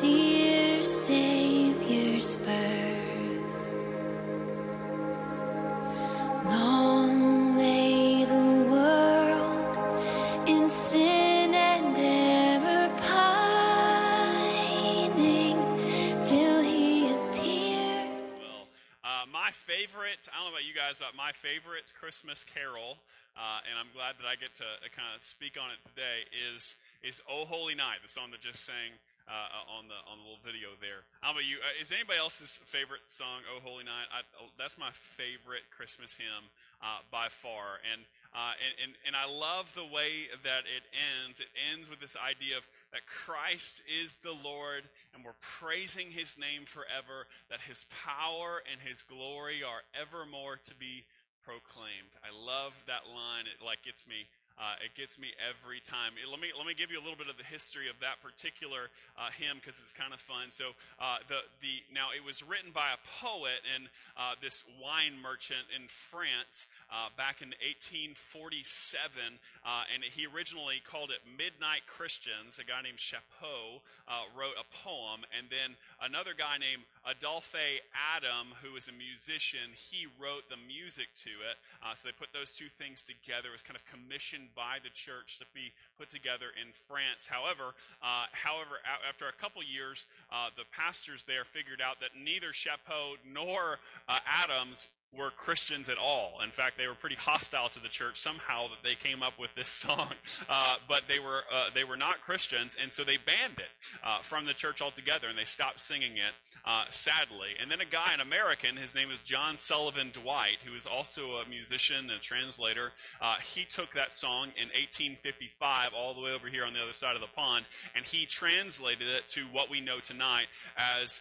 dear Savior's birth. Long lay the world in sin and error pining till he appeared. Well, my favorite, I don't know about you guys, but my favorite Christmas carol, and I'm glad that I get to kind of speak on it today, is "O Holy Night," the song that just sang on the little video there. How about you? Is anybody else's favorite song "O Holy Night"? That's my favorite Christmas hymn by far, and I love the way that it ends. It ends with this idea of that Christ is the Lord, and we're praising His name forever. That His power and His glory are evermore to be proclaimed. I love that line. It like gets me. It gets me every time. Let me give you a little bit of the history of that particular hymn, because it's kind of fun. So now it was written by a poet and this wine merchant in France back in 1847, and he originally called it "Midnight Christians." A guy named Chapeau wrote a poem, and then another guy named Adolphe Adam, who was a musician, he wrote the music to it. So they put those two things together. It was kind of commissioned by the church to be put together in France. However, after a couple years, the pastors there figured out that neither Chapeau nor Adams were Christians at all. In fact, they were pretty hostile to the church somehow that they came up with this song, but they were not Christians, and so they banned it from the church altogether, and they stopped singing it, sadly. And then a guy, an American, his name is John Sullivan Dwight, who is also a musician and a translator, he took that song in 1855 all the way over here on the other side of the pond, and he translated it to what we know tonight as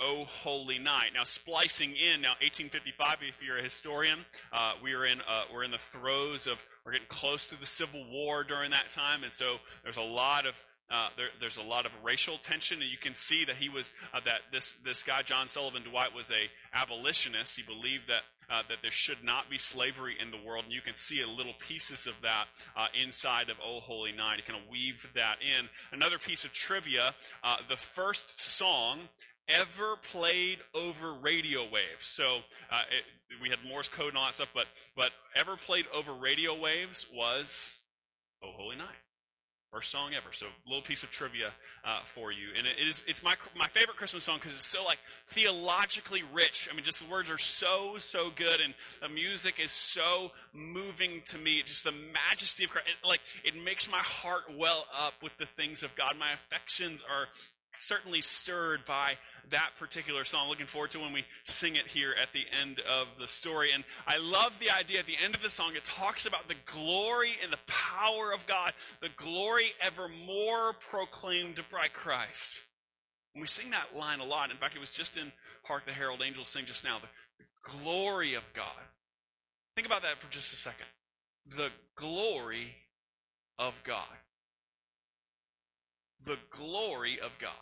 "O Holy Night." Now, splicing in, now 1855, if you're a historian, we're in the throes of, we're getting close to the Civil War during that time, and so there's a lot of there's a lot of racial tension, and you can see that he was that this guy John Sullivan Dwight was an abolitionist. He believed that there should not be slavery in the world, and you can see a little pieces of that inside of "O Holy Night." It kind of weaved that in. Another piece of trivia: the first song ever played over radio waves. So we had Morse code and all that stuff, but ever played over radio waves was "O Holy Night." First song ever. So a little piece of trivia for you. And it's my favorite Christmas song because it's so like theologically rich. I mean, just the words are so good, and the music is so moving to me. Just the majesty of Christ. It makes my heart well up with the things of God. My affections are certainly stirred by that particular song. Looking forward to when we sing it here at the end of the story. And I love the idea at the end of the song, it talks about the glory and the power of God, the glory evermore proclaimed by Christ. And we sing that line a lot. In fact, it was just in Hark the Herald Angels Sing just now, the glory of God. Think about that for just a second. The glory of God. The glory of God.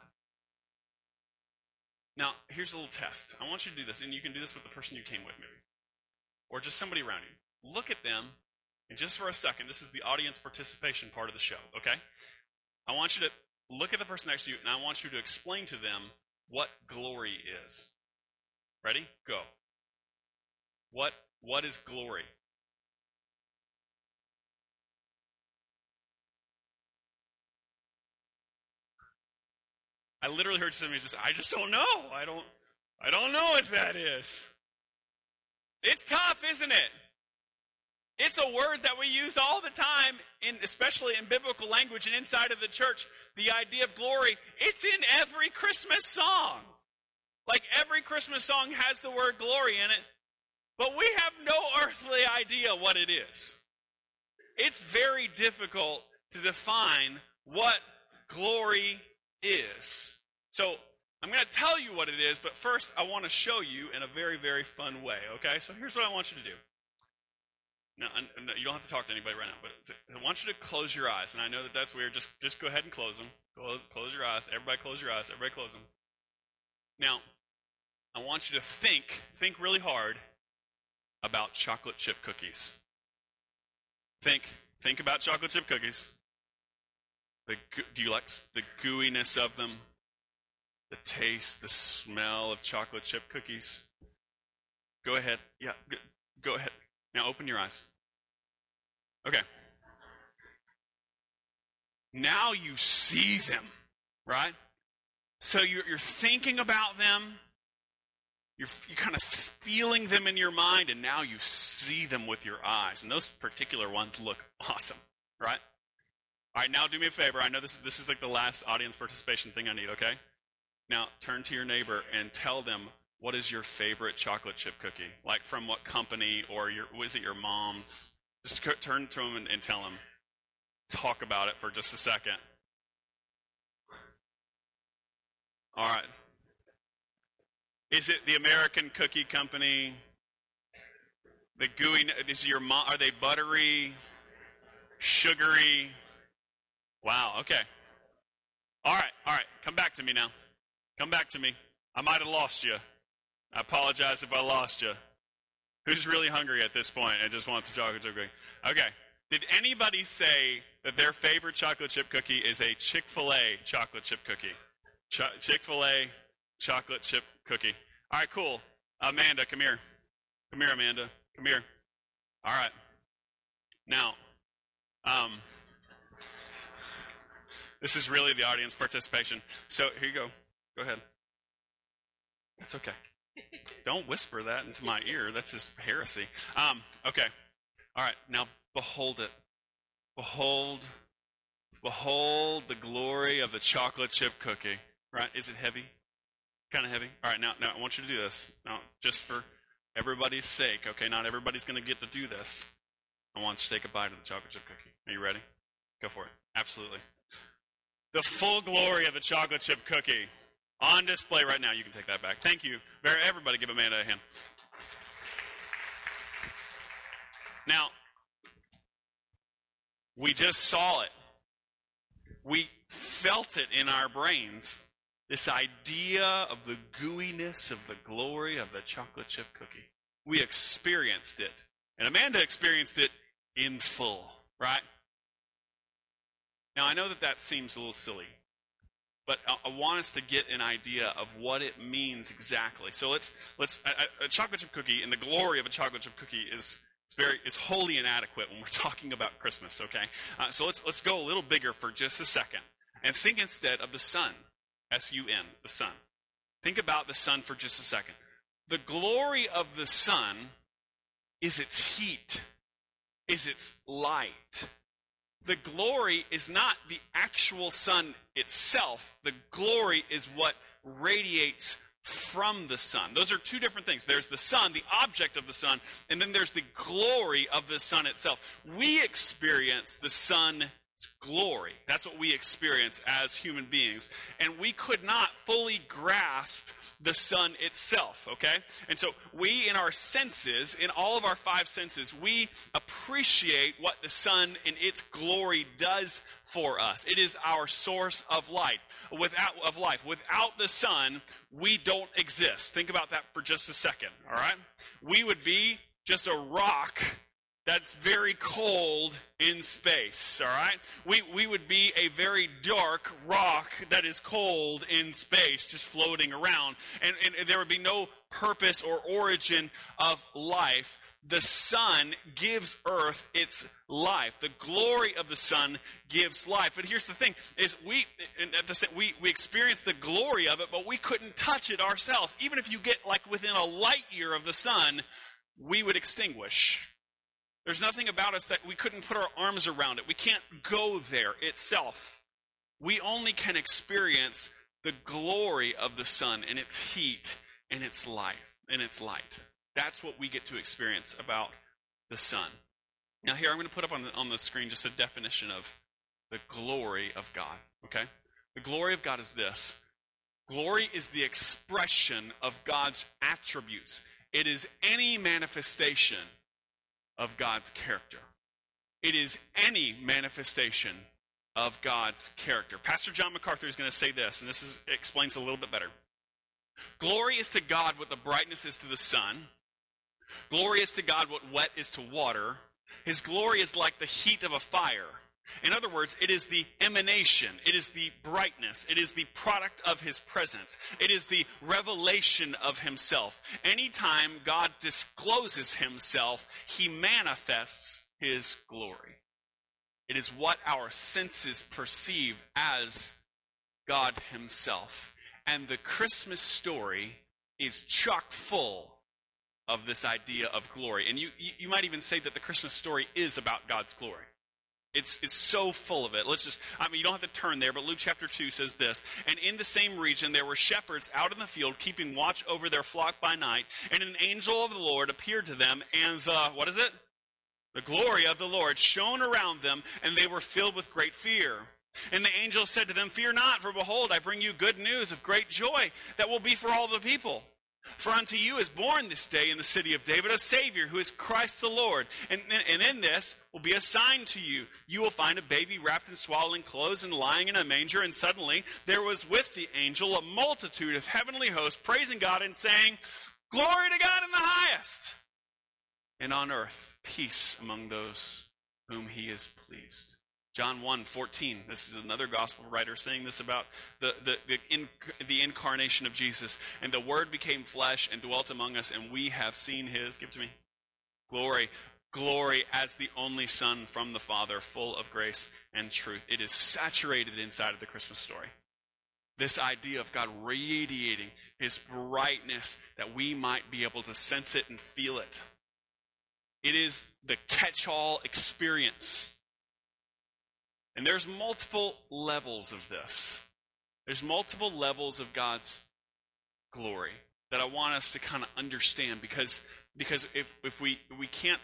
Now, here's a little test. I want you to do this, and you can do this with the person you came with, maybe, or just somebody around you. Look at them, and just for a second, this is the audience participation part of the show, okay? I want you to look at the person next to you, and I want you to explain to them what glory is. Ready? Go. What is glory? I literally heard somebody just, I just don't know. I don't know what that is. It's tough, isn't it? It's a word that we use all the time, especially in biblical language and inside of the church. The idea of glory, it's in every Christmas song. Like every Christmas song has the word glory in it, but we have no earthly idea what it is. It's very difficult to define what glory is. So I'm going to tell you what it is, but first I want to show you in a very, very fun way, okay? So here's what I want you to do. Now, you don't have to talk to anybody right now, but I want you to close your eyes, and I know that that's weird. Just go ahead and close them. Close your eyes. Everybody close your eyes. Everybody close them. Now, I want you to think really hard about chocolate chip cookies. Think about chocolate chip cookies. Do you like the gooiness of them? The taste, the smell of chocolate chip cookies? Go ahead. Yeah, go ahead. Now open your eyes. Okay. Now you see them, right? So you're thinking about them. You're kind of feeling them in your mind, and now you see them with your eyes. And those particular ones look awesome, right? All right, now do me a favor. I know this is like the last audience participation thing I need, okay? Now turn to your neighbor and tell them, what is your favorite chocolate chip cookie? Like from what company, or is it your mom's? Just turn to them and tell them. Talk about it for just a second. All right. Is it the American Cookie Company? The gooey? Are they buttery? Sugary? Wow, okay. All right. Come back to me now. Come back to me. I might have lost you. I apologize if I lost you. Who's really hungry at this point and just wants a chocolate chip cookie? Okay. Did anybody say that their favorite chocolate chip cookie is a Chick-fil-A chocolate chip cookie? Chick-fil-A chocolate chip cookie. All right, cool. Amanda, come here. Come here, Amanda. Come here. All right. Now, this is really the audience participation. So here you go. Go ahead. That's okay. Don't whisper that into my ear. That's just heresy. Okay. All right. Now behold it. Behold the glory of the chocolate chip cookie. Right? Is it heavy? Kind of heavy? All right. Now I want you to do this. Now, just for everybody's sake. Okay. Not everybody's going to get to do this. I want you to take a bite of the chocolate chip cookie. Are you ready? Go for it. Absolutely. The full glory of the chocolate chip cookie on display right now. You can take that back. Thank you. Everybody give Amanda a hand. Now, we just saw it. We felt it in our brains, this idea of the gooiness of the glory of the chocolate chip cookie. We experienced it. And Amanda experienced it in full, right? Now, I know that seems a little silly, but I want us to get an idea of what it means exactly. So a chocolate chip cookie and the glory of a chocolate chip cookie is wholly inadequate when we're talking about Christmas. Okay, so let's go a little bigger for just a second and think instead of the sun, S-U-N, the sun. Think about the sun for just a second. The glory of the sun is its heat, is its light. The glory is not the actual sun itself. The glory is what radiates from the sun. Those are two different things. There's the sun, the object of the sun, and then there's the glory of the sun itself. We experience the sun's glory. That's what we experience as human beings. And we could not fully grasp the sun itself, okay? And so we, in our senses, in all of our five senses, we appreciate what the sun in its glory does for us. It is our source of light. Without the sun, we don't exist. Think about that for just a second, all right? We would be just a rock that's very cold in space, all right? We would be a very dark rock that is cold in space, just floating around. And there would be no purpose or origin of life. The sun gives earth its life. The glory of the sun gives life. But here's the thing, is we experience the glory of it, but we couldn't touch it ourselves. Even if you get like within a light year of the sun, we would extinguish. There's nothing about us that we couldn't put our arms around it. We can't go there itself. We only can experience the glory of the sun and its heat and its life and its light. That's what we get to experience about the sun. Now here, I'm going to put up on the screen just a definition of the glory of God, okay? The glory of God is this. Glory is the expression of God's attributes. It is any manifestation of God's character. It is any manifestation of God's character. Pastor John MacArthur is going to say this, and it explains a little bit better. Glory is to God what the brightness is to the sun. Glory is to God what wet is to water. His glory is like the heat of a fire. In other words, it is the emanation, it is the brightness, it is the product of his presence, it is the revelation of himself. Anytime God discloses himself, he manifests his glory. It is what our senses perceive as God himself. And the Christmas story is chock full of this idea of glory. And you might even say that the Christmas story is about God's glory. It's so full of it. You don't have to turn there, but Luke chapter 2 says this: "And in the same region there were shepherds out in the field, keeping watch over their flock by night, and an angel of the Lord appeared to them, and the glory of the Lord shone around them, and they were filled with great fear. And the angel said to them, 'Fear not, for behold, I bring you good news of great joy that will be for all the people. For unto you is born this day in the city of David a Savior, who is Christ the Lord. And in this will be a sign to you. You will find a baby wrapped in swaddling clothes and lying in a manger.' And suddenly there was with the angel a multitude of heavenly hosts, praising God and saying, 'Glory to God in the highest, and on earth peace among those whom he is pleased.'" John 1:14. This is another gospel writer saying this about the incarnation of Jesus. "And the Word became flesh and dwelt among us, and we have seen his" — give it to me — "glory, glory as the only Son from the Father, full of grace and truth." It is saturated inside of the Christmas story. This idea of God radiating his brightness that we might be able to sense it and feel it. It is the catch-all experience. And there's multiple levels of this. There's multiple levels of God's glory that I want us to kind of understand, because if we can't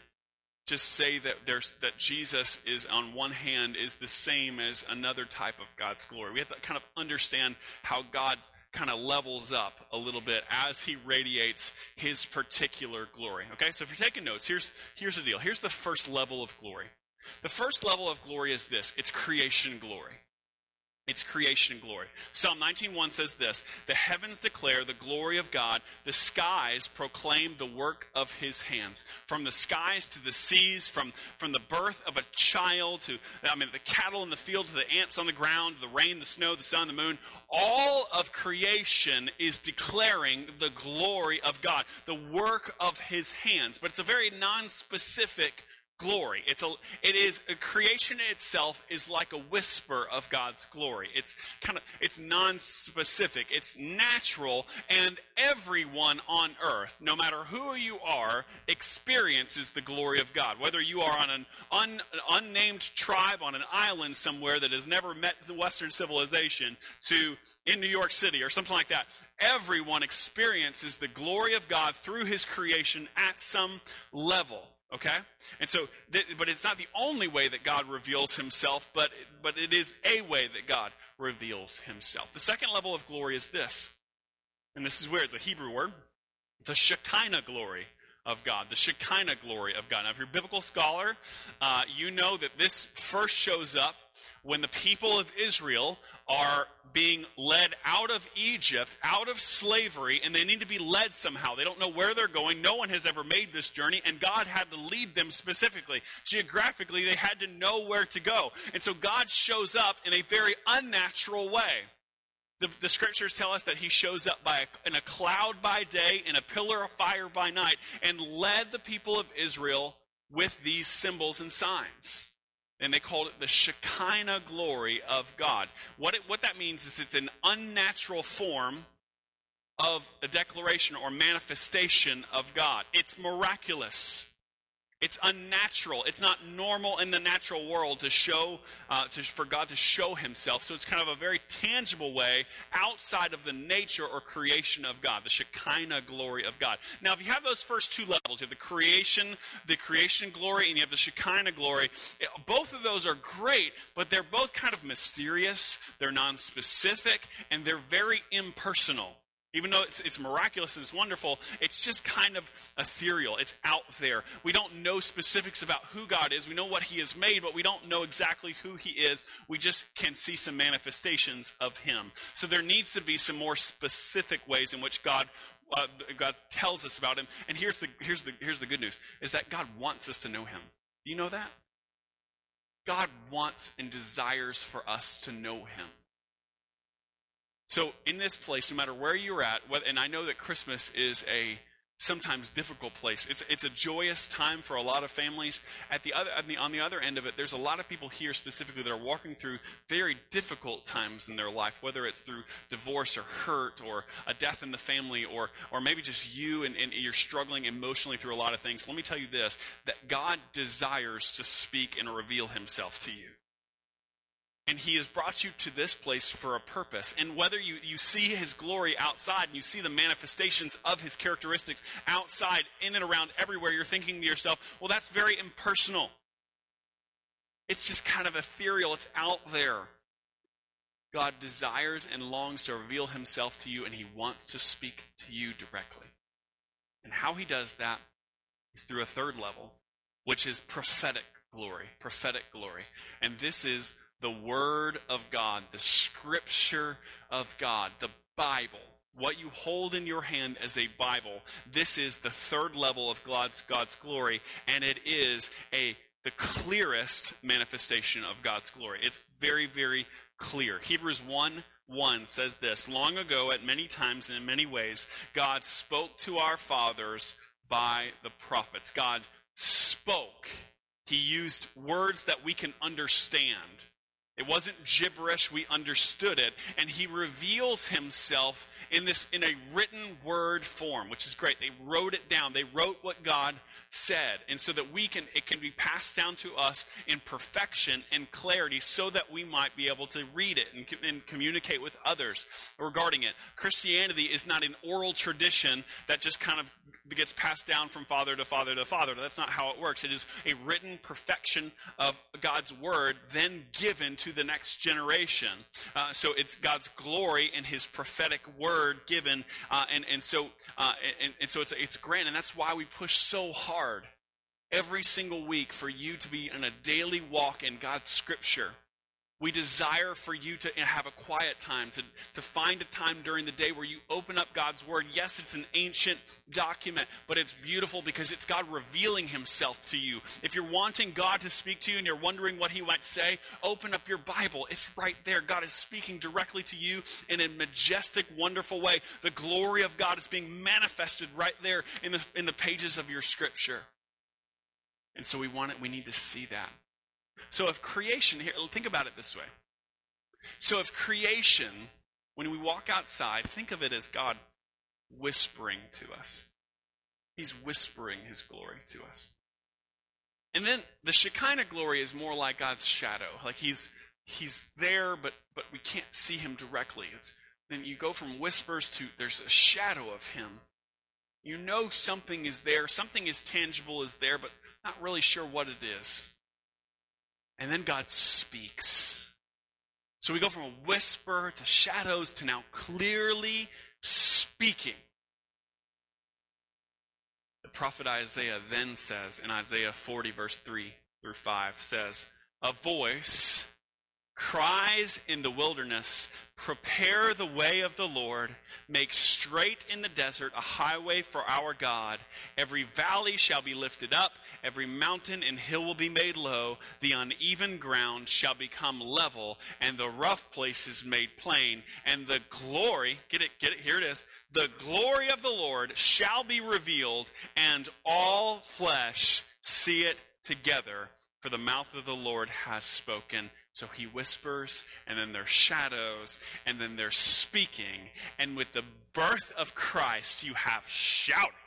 just say that Jesus is on one hand is the same as another type of God's glory. We have to kind of understand how God kind of levels up a little bit as he radiates his particular glory. Okay, so if you're taking notes, here's the deal. Here's the first level of glory. The first level of glory is this: it's creation glory. It's creation glory. Psalm 19:1 says this: "The heavens declare the glory of God, the skies proclaim the work of his hands." From the skies to the seas, from the birth of a child to the cattle in the field, to the ants on the ground, the rain, the snow, the sun, the moon, all of creation is declaring the glory of God, the work of his hands. But it's a very non-specific glory. Creation itself is like a whisper of God's glory. It's non-specific. It's natural, and everyone on earth, no matter who you are, experiences the glory of God. Whether you are on an unnamed tribe on an island somewhere that has never met Western civilization, to in New York City or something like that, everyone experiences the glory of God through his creation at some level. Okay? And so, but it's not the only way that God reveals himself, but it is a way that God reveals himself. The second level of glory is this, and this is where it's a Hebrew word: the Shekinah glory of God. The Shekinah glory of God. Now, if you're a biblical scholar, you know that this first shows up when the people of Israel are being led out of Egypt, out of slavery, and they need to be led somehow. They don't know where they're going. No one has ever made this journey, and God had to lead them specifically. Geographically, they had to know where to go. And so God shows up in a very unnatural way. The scriptures tell us that he shows up in a cloud by day, in a pillar of fire by night, and led the people of Israel with these symbols and signs. And they called it the Shekinah glory of God. What that means is it's an unnatural form of a declaration or manifestation of God. It's miraculous. It's unnatural. It's not normal in the natural world to show for God to show himself. So it's kind of a very tangible way outside of the nature or creation of God, the Shekinah glory of God. Now, if you have those first two levels, you have the creation glory, and you have the Shekinah glory. Both of those are great, but they're both kind of mysterious, they're non-specific, and they're very impersonal. Even though it's miraculous and it's wonderful, it's just kind of ethereal. It's out there. We don't know specifics about who God is. We know what he has made, but we don't know exactly who he is. We just can see some manifestations of him. So there needs to be some more specific ways in which God tells us about him. And here's the good news, is that God wants us to know him. Do you know that? God wants and desires for us to know him. So in this place, no matter where you're at, and I know that Christmas is a sometimes difficult place. It's a joyous time for a lot of families. On the other end of it, there's a lot of people here specifically that are walking through very difficult times in their life, whether it's through divorce or hurt or a death in the family or maybe just you and you're struggling emotionally through a lot of things. Let me tell you this, that God desires to speak and reveal himself to you. And he has brought you to this place for a purpose. And whether you see his glory outside and you see the manifestations of his characteristics outside, in and around everywhere, you're thinking to yourself, well, that's very impersonal. It's just kind of ethereal. It's out there. God desires and longs to reveal himself to you, and he wants to speak to you directly. And how he does that is through a third level, which is prophetic glory. And this is the Word of God, the Scripture of God, the Bible, what you hold in your hand as a Bible. This is the third level of God's glory, and it is the clearest manifestation of God's glory. It's very, very clear. Hebrews 1:1 says this, "Long ago, at many times and in many ways, God spoke to our fathers by the prophets." God spoke. He used words that we can understand. It wasn't gibberish, we understood it. And he reveals himself in a written word form, which is great. They wrote it down. They wrote what God said. And so that it can be passed down to us in perfection and clarity so that we might be able to read it and communicate with others regarding it. Christianity is not an oral tradition that just kind of gets passed down from father to father to father. That's not how it works. It is a written perfection of God's word then given to the next generation. So it's God's glory and his prophetic word given. So it's grand. And that's why we push so hard every single week for you to be in a daily walk in God's scripture. We desire for you to have a quiet time, to find a time during the day where you open up God's word. Yes, it's an ancient document, but it's beautiful because it's God revealing himself to you. If you're wanting God to speak to you and you're wondering what he might say, open up your Bible. It's right there. God is speaking directly to you in a majestic, wonderful way. The glory of God is being manifested right there in the pages of your scripture. And so we want it. We need to see that. So if creation, here, think about it this way. So if creation, when we walk outside, think of it as God whispering to us. He's whispering his glory to us. And then the Shekinah glory is more like God's shadow. Like he's there, but we can't see him directly. Then you go from whispers to there's a shadow of him. You know something is there, something is tangible is there, but not really sure what it is. And then God speaks. So we go from a whisper to shadows to now clearly speaking. The prophet Isaiah then says in Isaiah 40 verse 3 through 5 says, "A voice cries in the wilderness, prepare the way of the Lord, make straight in the desert a highway for our God. Every valley shall be lifted up, every mountain and hill will be made low. The uneven ground shall become level, and the rough places made plain. And the glory," get it, here it is, "the glory of the Lord shall be revealed, and all flesh see it together, for the mouth of the Lord has spoken." So he whispers, and then there's shadows, and then there's speaking. And with the birth of Christ, you have shouting.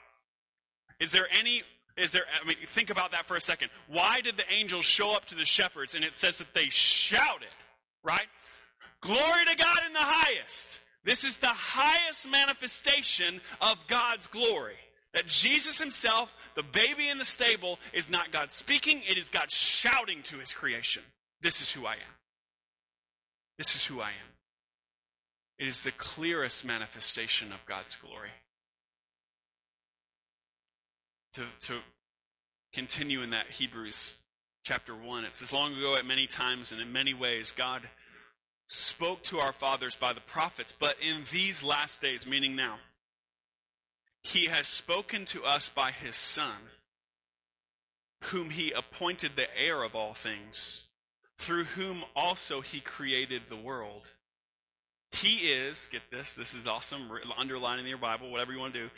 Think about that for a second. Why did the angels show up to the shepherds? And it says that they shouted, right? Glory to God in the highest. This is the highest manifestation of God's glory. That Jesus himself, the baby in the stable, is not God speaking. It is God shouting to his creation. This is who I am. This is who I am. It is the clearest manifestation of God's glory. To continue in that Hebrews chapter 1, it says, "Long ago at many times and in many ways, God spoke to our fathers by the prophets, but in these last days," meaning now, "he has spoken to us by his Son, whom he appointed the heir of all things, through whom also he created the world. He is, get this, this is awesome, underline in your Bible, whatever you want to do.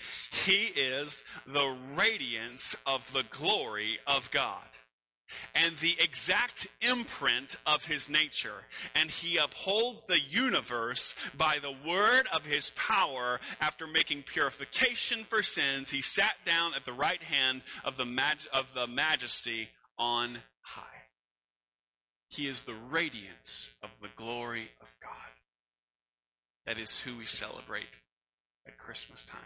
He is the radiance of the glory of God and the exact imprint of his nature. And he upholds the universe by the word of his power. After making purification for sins, he sat down at the right hand of the majesty on high. He is the radiance of the glory of God. That is who we celebrate at Christmas time.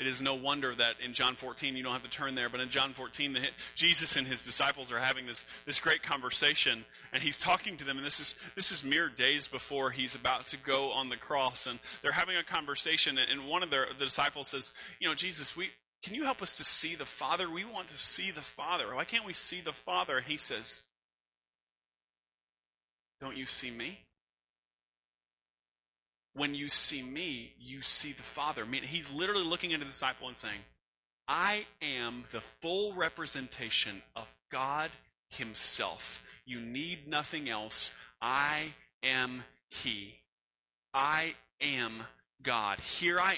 It is no wonder that in John 14, you don't have to turn there, but in John 14, Jesus and his disciples are having this great conversation, and he's talking to them, and this is mere days before he's about to go on the cross, and they're having a conversation, and one of the disciples says, you know, Jesus, can you help us to see the Father? We want to see the Father. Why can't we see the Father? And he says, don't you see me? When you see me, you see the Father. I mean, he's literally looking at the disciple and saying, I am the full representation of God himself. You need nothing else. I am he. I am God. Here I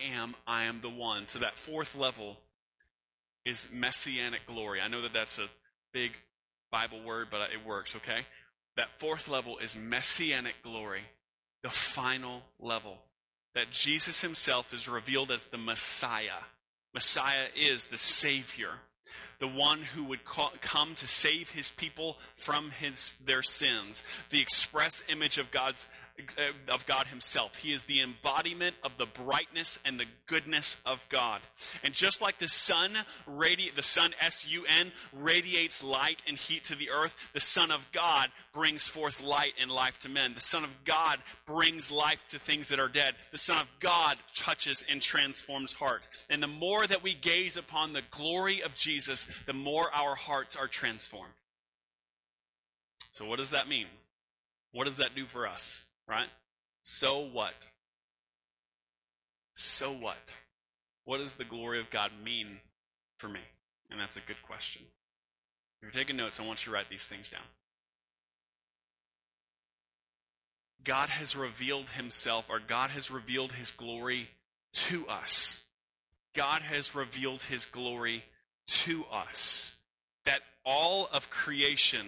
am the one. So that fourth level is Messianic glory. I know that that's a big Bible word, but it works, okay? That fourth level is Messianic glory. The final level, that Jesus himself is revealed as the Messiah. Messiah is the Savior, the one who would come to save his people from their sins, the express image of God himself. He is the embodiment of the brightness and the goodness of God. And just like the sun, the sun, S-U-N, radiates light and heat to the earth, the Son of God brings forth light and life to men. The Son of God brings life to things that are dead. The Son of God touches and transforms hearts. And the more that we gaze upon the glory of Jesus, the more our hearts are transformed. So what does that mean? What does that do for us? Right? So what? So what? What does the glory of God mean for me? And that's a good question. If you're taking notes, I want you to write these things down. God has revealed himself, or God has revealed his glory to us. God has revealed his glory to us. That all of creation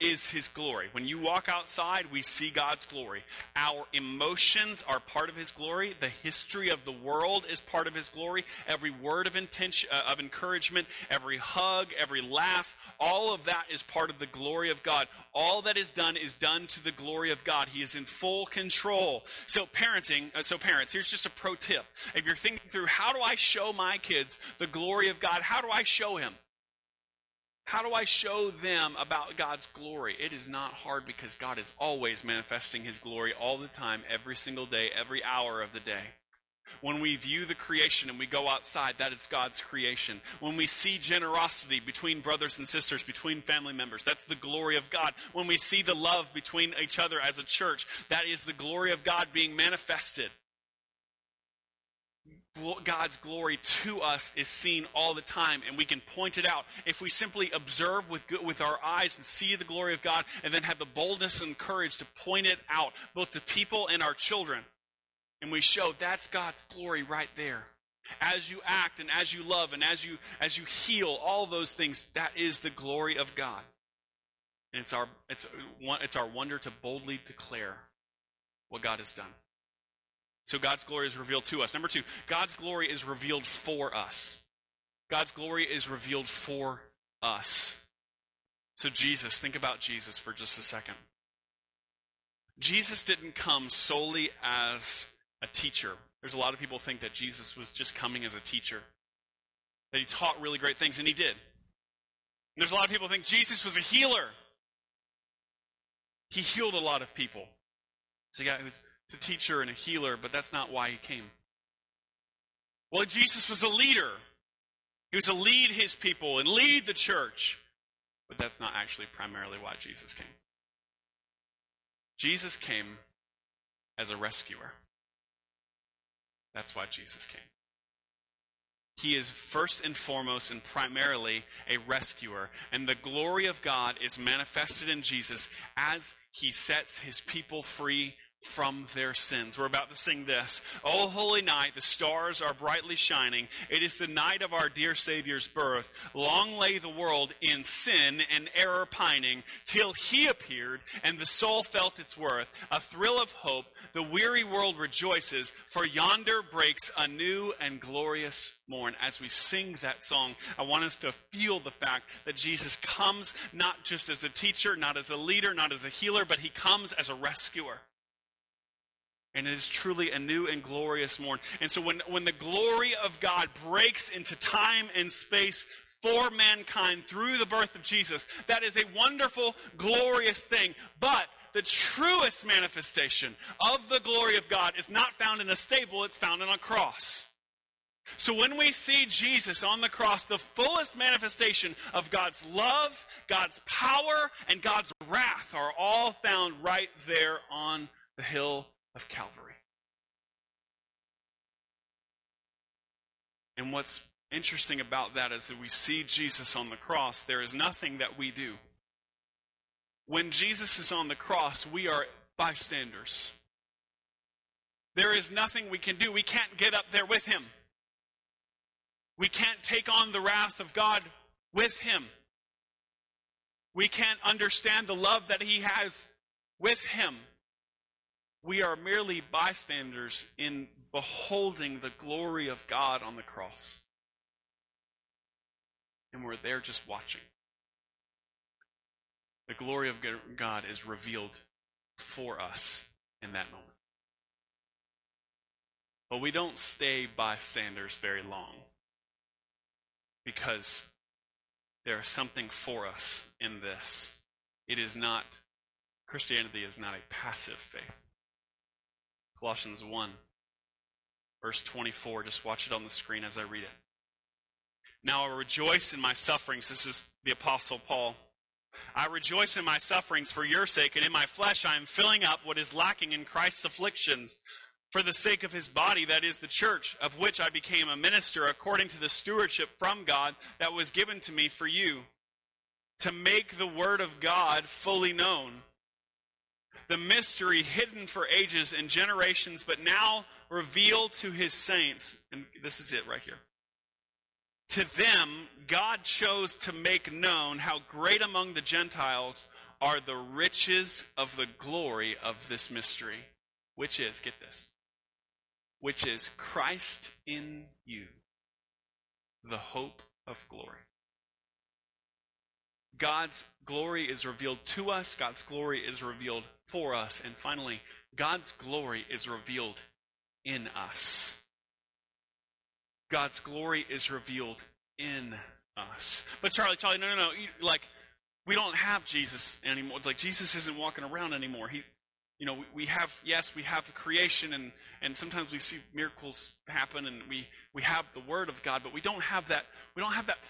is his glory. When you walk outside, we see God's glory. Our emotions are part of his glory. The history of the world is part of his glory. Every word of encouragement, every hug, every laugh, all of that is part of the glory of God. All that is done to the glory of God. He is in full control. So parents, here's just a pro tip. If you're thinking through, how do I show my kids the glory of God? How do I show him? How do I show them about God's glory? It is not hard, because God is always manifesting his glory all the time, every single day, every hour of the day. When we view the creation and we go outside, that is God's creation. When we see generosity between brothers and sisters, between family members, that's the glory of God. When we see the love between each other as a church, that is the glory of God being manifested. God's glory to us is seen all the time, and we can point it out. If we simply observe with our eyes and see the glory of God, and then have the boldness and courage to point it out, both to people and our children, and we show that's God's glory right there. As you act and as you love and as you heal, all those things, that is the glory of God. And it's our wonder to boldly declare what God has done. So God's glory is revealed to us. Number two, God's glory is revealed for us. God's glory is revealed for us. So Jesus, think about Jesus for just a second. Jesus didn't come solely as a teacher. There's a lot of people think that Jesus was just coming as a teacher, that he taught really great things, and he did. And there's a lot of people think Jesus was a healer. He healed a lot of people. So you got who's a teacher and a healer, but that's not why he came. Well, Jesus was a leader. He was to lead his people and lead the church. But that's not actually primarily why Jesus came. Jesus came as a rescuer. That's why Jesus came. He is first and foremost and primarily a rescuer. And the glory of God is manifested in Jesus as he sets his people free from their sins. We're about to sing this. Oh, holy night, the stars are brightly shining. It is the night of our dear Savior's birth. Long lay the world in sin and error pining, till he appeared and the soul felt its worth. A thrill of hope, the weary world rejoices, for yonder breaks a new and glorious morn. As we sing that song, I want us to feel the fact that Jesus comes not just as a teacher, not as a leader, not as a healer, but he comes as a rescuer. And it is truly a new and glorious morn. And so when the glory of God breaks into time and space for mankind through the birth of Jesus, that is a wonderful, glorious thing. But the truest manifestation of the glory of God is not found in a stable, it's found in a cross. So when we see Jesus on the cross, the fullest manifestation of God's love, God's power, and God's wrath are all found right there on the hill of Calvary. And what's interesting about that is that we see Jesus on the cross, there is nothing that we do. When Jesus is on the cross, we are bystanders. There is nothing we can do. We can't get up there with him. We can't take on the wrath of God with him. We can't understand the love that he has with him. We are merely bystanders in beholding the glory of God on the cross. And we're there just watching. The glory of God is revealed for us in that moment. But we don't stay bystanders very long, because there is something for us in this. It is not, Christianity is not a passive faith. Colossians 1, verse 24. Just watch it on the screen as I read it. Now I rejoice in my sufferings. This is the Apostle Paul. I rejoice in my sufferings for your sake, and in my flesh I am filling up what is lacking in Christ's afflictions for the sake of his body, that is the church, of which I became a minister according to the stewardship from God that was given to me for you, to make the word of God fully known. The mystery hidden for ages and generations, but now revealed to his saints. And this is it right here. To them, God chose to make known how great among the Gentiles are the riches of the glory of this mystery, which is, get this, which is Christ in you, the hope of glory. God's glory is revealed to us. God's glory is revealed for us. And finally, God's glory is revealed in us. God's glory is revealed in us. But Charlie, no. We don't have Jesus anymore. Like, Jesus isn't walking around anymore. We have the creation, and sometimes we see miracles happen, and we have the word of God, but we don't have that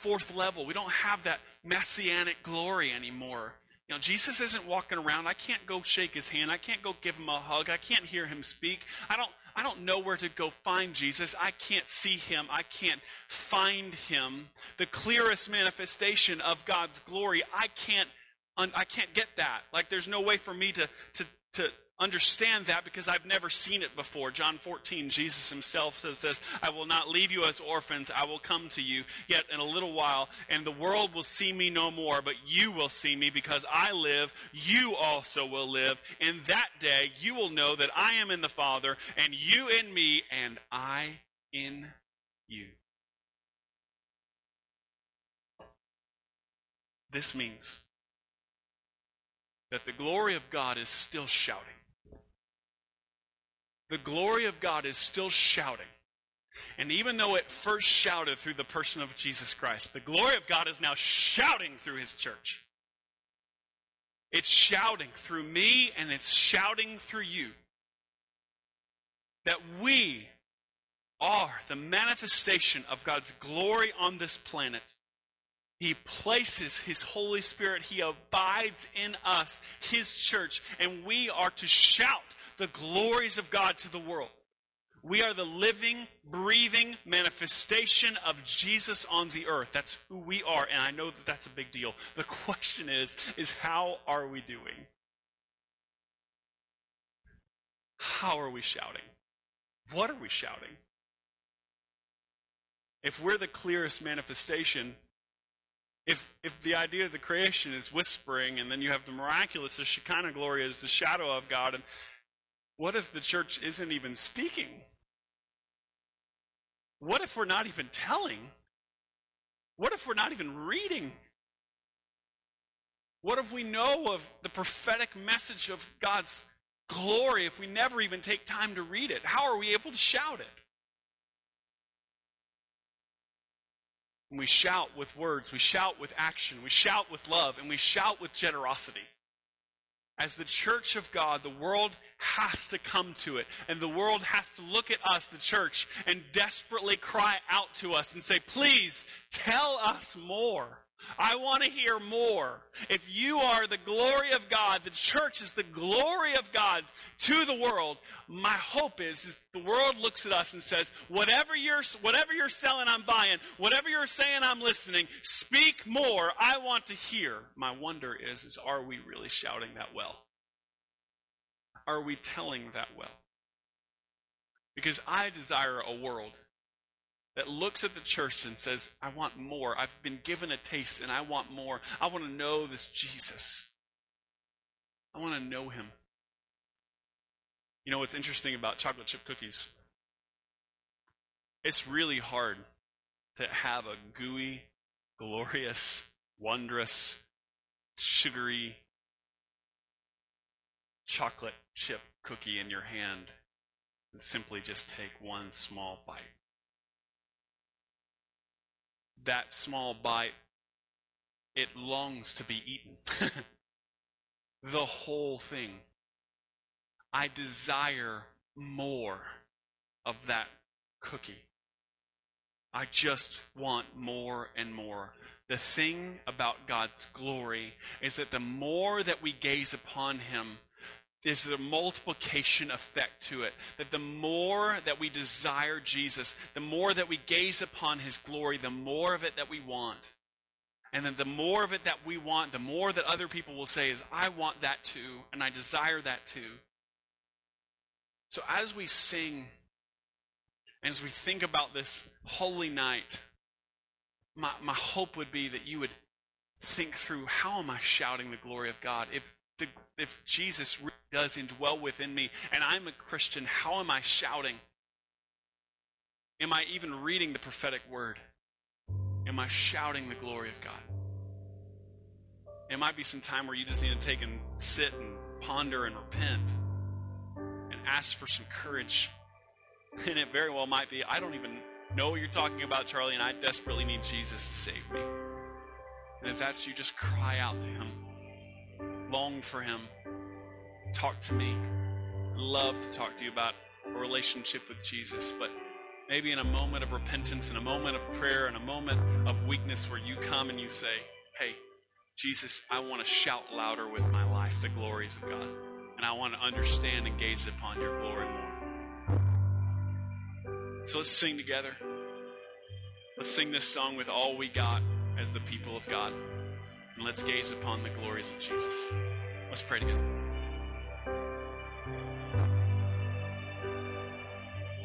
fourth level. We don't have that messianic glory anymore. Jesus isn't walking around. I can't go shake his hand. I can't go give him a hug. I can't hear him speak. I don't know where to go find Jesus. I can't see him. I can't find him. The clearest manifestation of God's glory, I can't get that. There's no way for me to understand that, because I've never seen it before. John 14, Jesus himself says this, I will not leave you as orphans, I will come to you yet in a little while, and the world will see me no more, but you will see me, because I live, you also will live. In that day you will know that I am in the Father, and you in me, and I in you. This means that the glory of God is still shouting. The glory of God is still shouting. And even though it first shouted through the person of Jesus Christ, the glory of God is now shouting through his church. It's shouting through me, and it's shouting through you, that we are the manifestation of God's glory on this planet. He places his Holy Spirit. He abides in us, his church, and we are to shout the glories of God to the world. We are the living, breathing manifestation of Jesus on the earth. That's who we are, and I know that that's a big deal. The question is how are we doing? How are we shouting? What are we shouting? If we're the clearest manifestation, if the idea of the creation is whispering, and then you have the miraculous, the Shekinah glory is the shadow of God, and what if the church isn't even speaking? What if we're not even telling? What if we're not even reading? What if we know of the prophetic message of God's glory if we never even take time to read it? How are we able to shout it? And we shout with words, we shout with action, we shout with love, and we shout with generosity. As the church of God, the world has to come to it, and the world has to look at us, the church, and desperately cry out to us and say, please, tell us more. I want to hear more. If you are the glory of God, the church is the glory of God to the world. My hope is the world looks at us and says, whatever you're selling, I'm buying. Whatever you're saying, I'm listening. Speak more. I want to hear. My wonder is are we really shouting that well? Are we telling that well? Because I desire a world that looks at the church and says, I want more. I've been given a taste and I want more. I want to know this Jesus. I want to know him. You know what's interesting about chocolate chip cookies? It's really hard to have a gooey, glorious, wondrous, sugary chocolate chip cookie in your hand and simply just take one small bite. That small bite, it longs to be eaten. The whole thing. I desire more of that cookie. I just want more and more. The thing about God's glory is that the more that we gaze upon him, there's the multiplication effect to it. That the more that we desire Jesus, the more that we gaze upon his glory, the more of it that we want. And then the more of it that we want, the more that other people will say is, I want that too, and I desire that too. So as we sing, and as we think about this holy night, my hope would be that you would think through, how am I shouting the glory of God? If Jesus really does indwell within me and I'm a Christian, how am I shouting? Am I even reading the prophetic word? Am I shouting the glory of God? It might be some time where you just need to take and sit and ponder and repent and ask for some courage. And it very well might be, I don't even know what you're talking about, Charlie, and I desperately need Jesus to save me. And if that's you, just cry out to him. Long for him. Talk to me. I'd love to talk to you about a relationship with Jesus, but maybe in a moment of repentance, in a moment of prayer, in a moment of weakness where you come and you say, hey, Jesus, I want to shout louder with my life the glories of God, and I want to understand and gaze upon your glory more. So let's sing together. Let's sing this song with all we got as the people of God. And let's gaze upon the glories of Jesus. Let's pray together.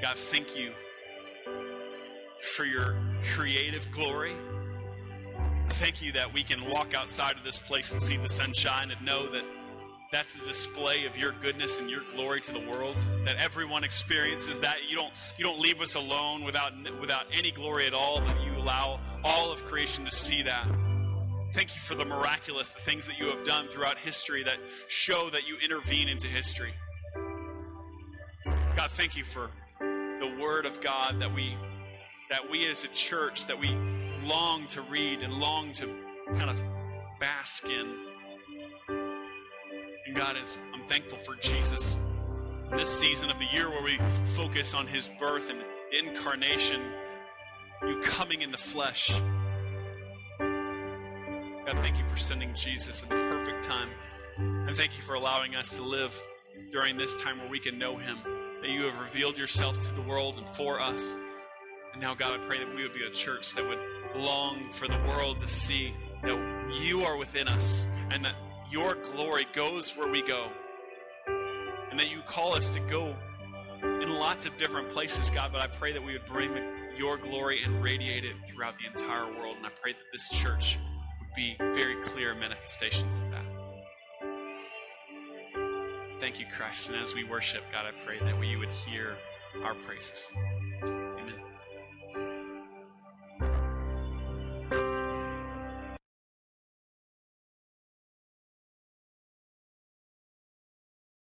God, thank you for your creative glory. Thank you that we can walk outside of this place and see the sunshine and know that that's a display of your goodness and your glory to the world, that everyone experiences that. You don't leave us alone without any glory at all, but you allow all of creation to see that. Thank you for the miraculous, the things that you have done throughout history that show that you intervene into history. God, thank you for the Word of God that we as a church, that we long to read and long to kind of bask in. And God, I'm thankful for Jesus. This season of the year where we focus on his birth and incarnation, you coming in the flesh. God, thank you for sending Jesus at the perfect time. And thank you for allowing us to live during this time where we can know him, that you have revealed yourself to the world and for us. And now, God, I pray that we would be a church that would long for the world to see that you are within us and that your glory goes where we go. And that you call us to go in lots of different places, God, but I pray that we would bring your glory and radiate it throughout the entire world. And I pray that this church would be very clear manifestations of that. Thank you, Christ. And as we worship, God, I pray that you would hear our praises.